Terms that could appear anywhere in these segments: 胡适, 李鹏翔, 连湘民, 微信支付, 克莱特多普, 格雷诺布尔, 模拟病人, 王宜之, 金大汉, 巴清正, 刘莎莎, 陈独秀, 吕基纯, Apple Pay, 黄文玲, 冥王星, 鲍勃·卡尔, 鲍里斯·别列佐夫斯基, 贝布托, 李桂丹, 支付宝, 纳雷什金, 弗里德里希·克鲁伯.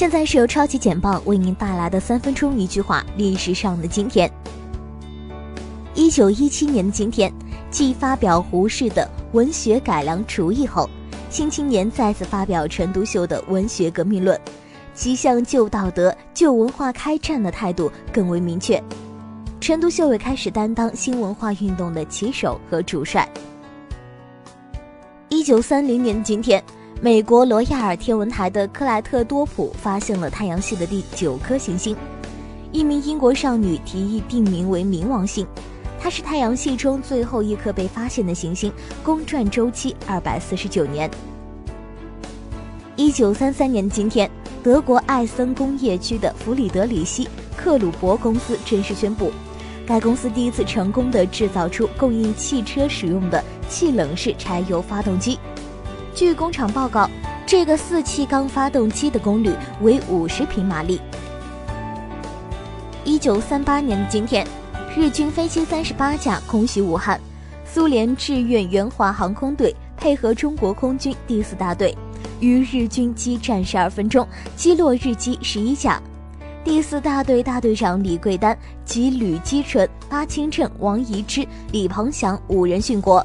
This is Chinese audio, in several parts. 现在是由超级简报为您带来的3分钟一句话，历史上的今天。1917年的今天，继发表胡适的《文学改良刍议》后，新青年再次发表陈独秀的《文学革命论》，其向旧道德、旧文化开战的态度更为明确。陈独秀也开始担当新文化运动的旗手和主帅。1930年的今天，美国罗亚尔天文台的克莱特多普发现了太阳系的第9颗行星。一名英国少女提议定名为冥王星，它是太阳系中最后一颗被发现的行星，公转周期249年。1933年的今天，德国艾森工业区的弗里德里希·克鲁伯公司正式宣布，该公司第一次成功地制造出供应汽车使用的气冷式柴油发动机。据工厂报告，这个4气缸发动机的功率为50匹马力。1938年的今天，日军飞机38架空袭武汉，苏联志愿援华航空队配合中国空军第4大队，与日军激战12分钟，击落日机11架。第4大队大队长李桂丹及吕基纯、巴清正、王宜之、李鹏翔5人殉国。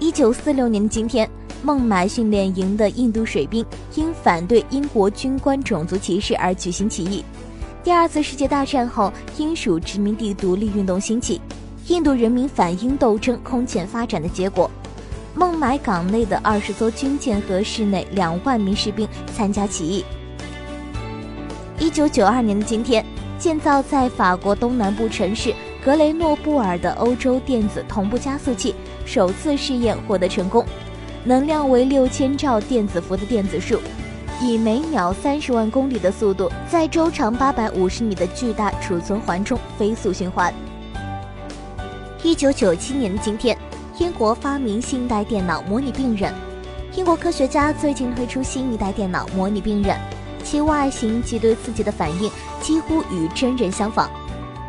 1946年的今天，孟买训练营的印度水兵因反对英国军官种族歧视而举行起义。第2次世界大战后，英属殖民地独立运动兴起，印度人民反英斗争空前发展的结果，孟买港内的20艘军舰和市内2万名士兵参加起义。1992年的今天，建造在法国东南部城市格雷诺布尔的欧洲电子同步加速器首次试验获得成功，能量为6000兆电子伏的电子束，以每秒30万公里的速度，在周长850米的巨大储存环中飞速循环。1997年的今天，英国发明新一代电脑模拟病人。英国科学家最近推出新一代电脑模拟病人，其外形及对刺激的反应几乎与真人相仿。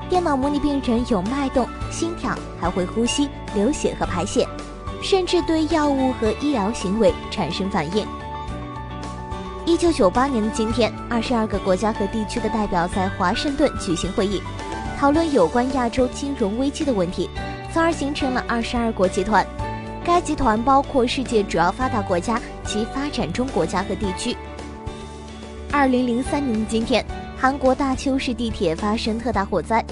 电脑模拟病人有脉动、心跳，还会呼吸、流血和排泄，甚至对药物和医疗行为产生反应。1998年的今天，22个国家和地区的代表在华盛顿举行会议，讨论有关亚洲金融危机的问题，从而形成了22国集团。该集团包括世界主要发达国家及发展中国家和地区。2003年的今天，韩国大邱市地铁发生特大火灾，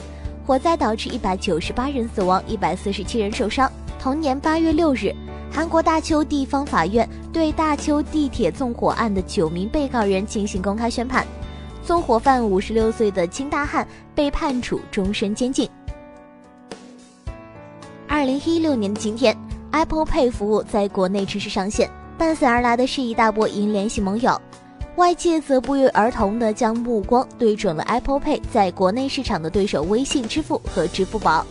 火灾导致198人死亡，147人受伤。同年8月6日，韩国大邱地方法院对大邱地铁纵火案的9名被告人进行公开宣判，纵火犯56岁的金大汉被判处终身监禁。2016年的今天， Apple Pay 服务在国内正式上线，伴随而来的是一大波银联系盟友。外界则不约而同地将目光对准了 Apple Pay 在国内市场的对手微信支付和支付宝。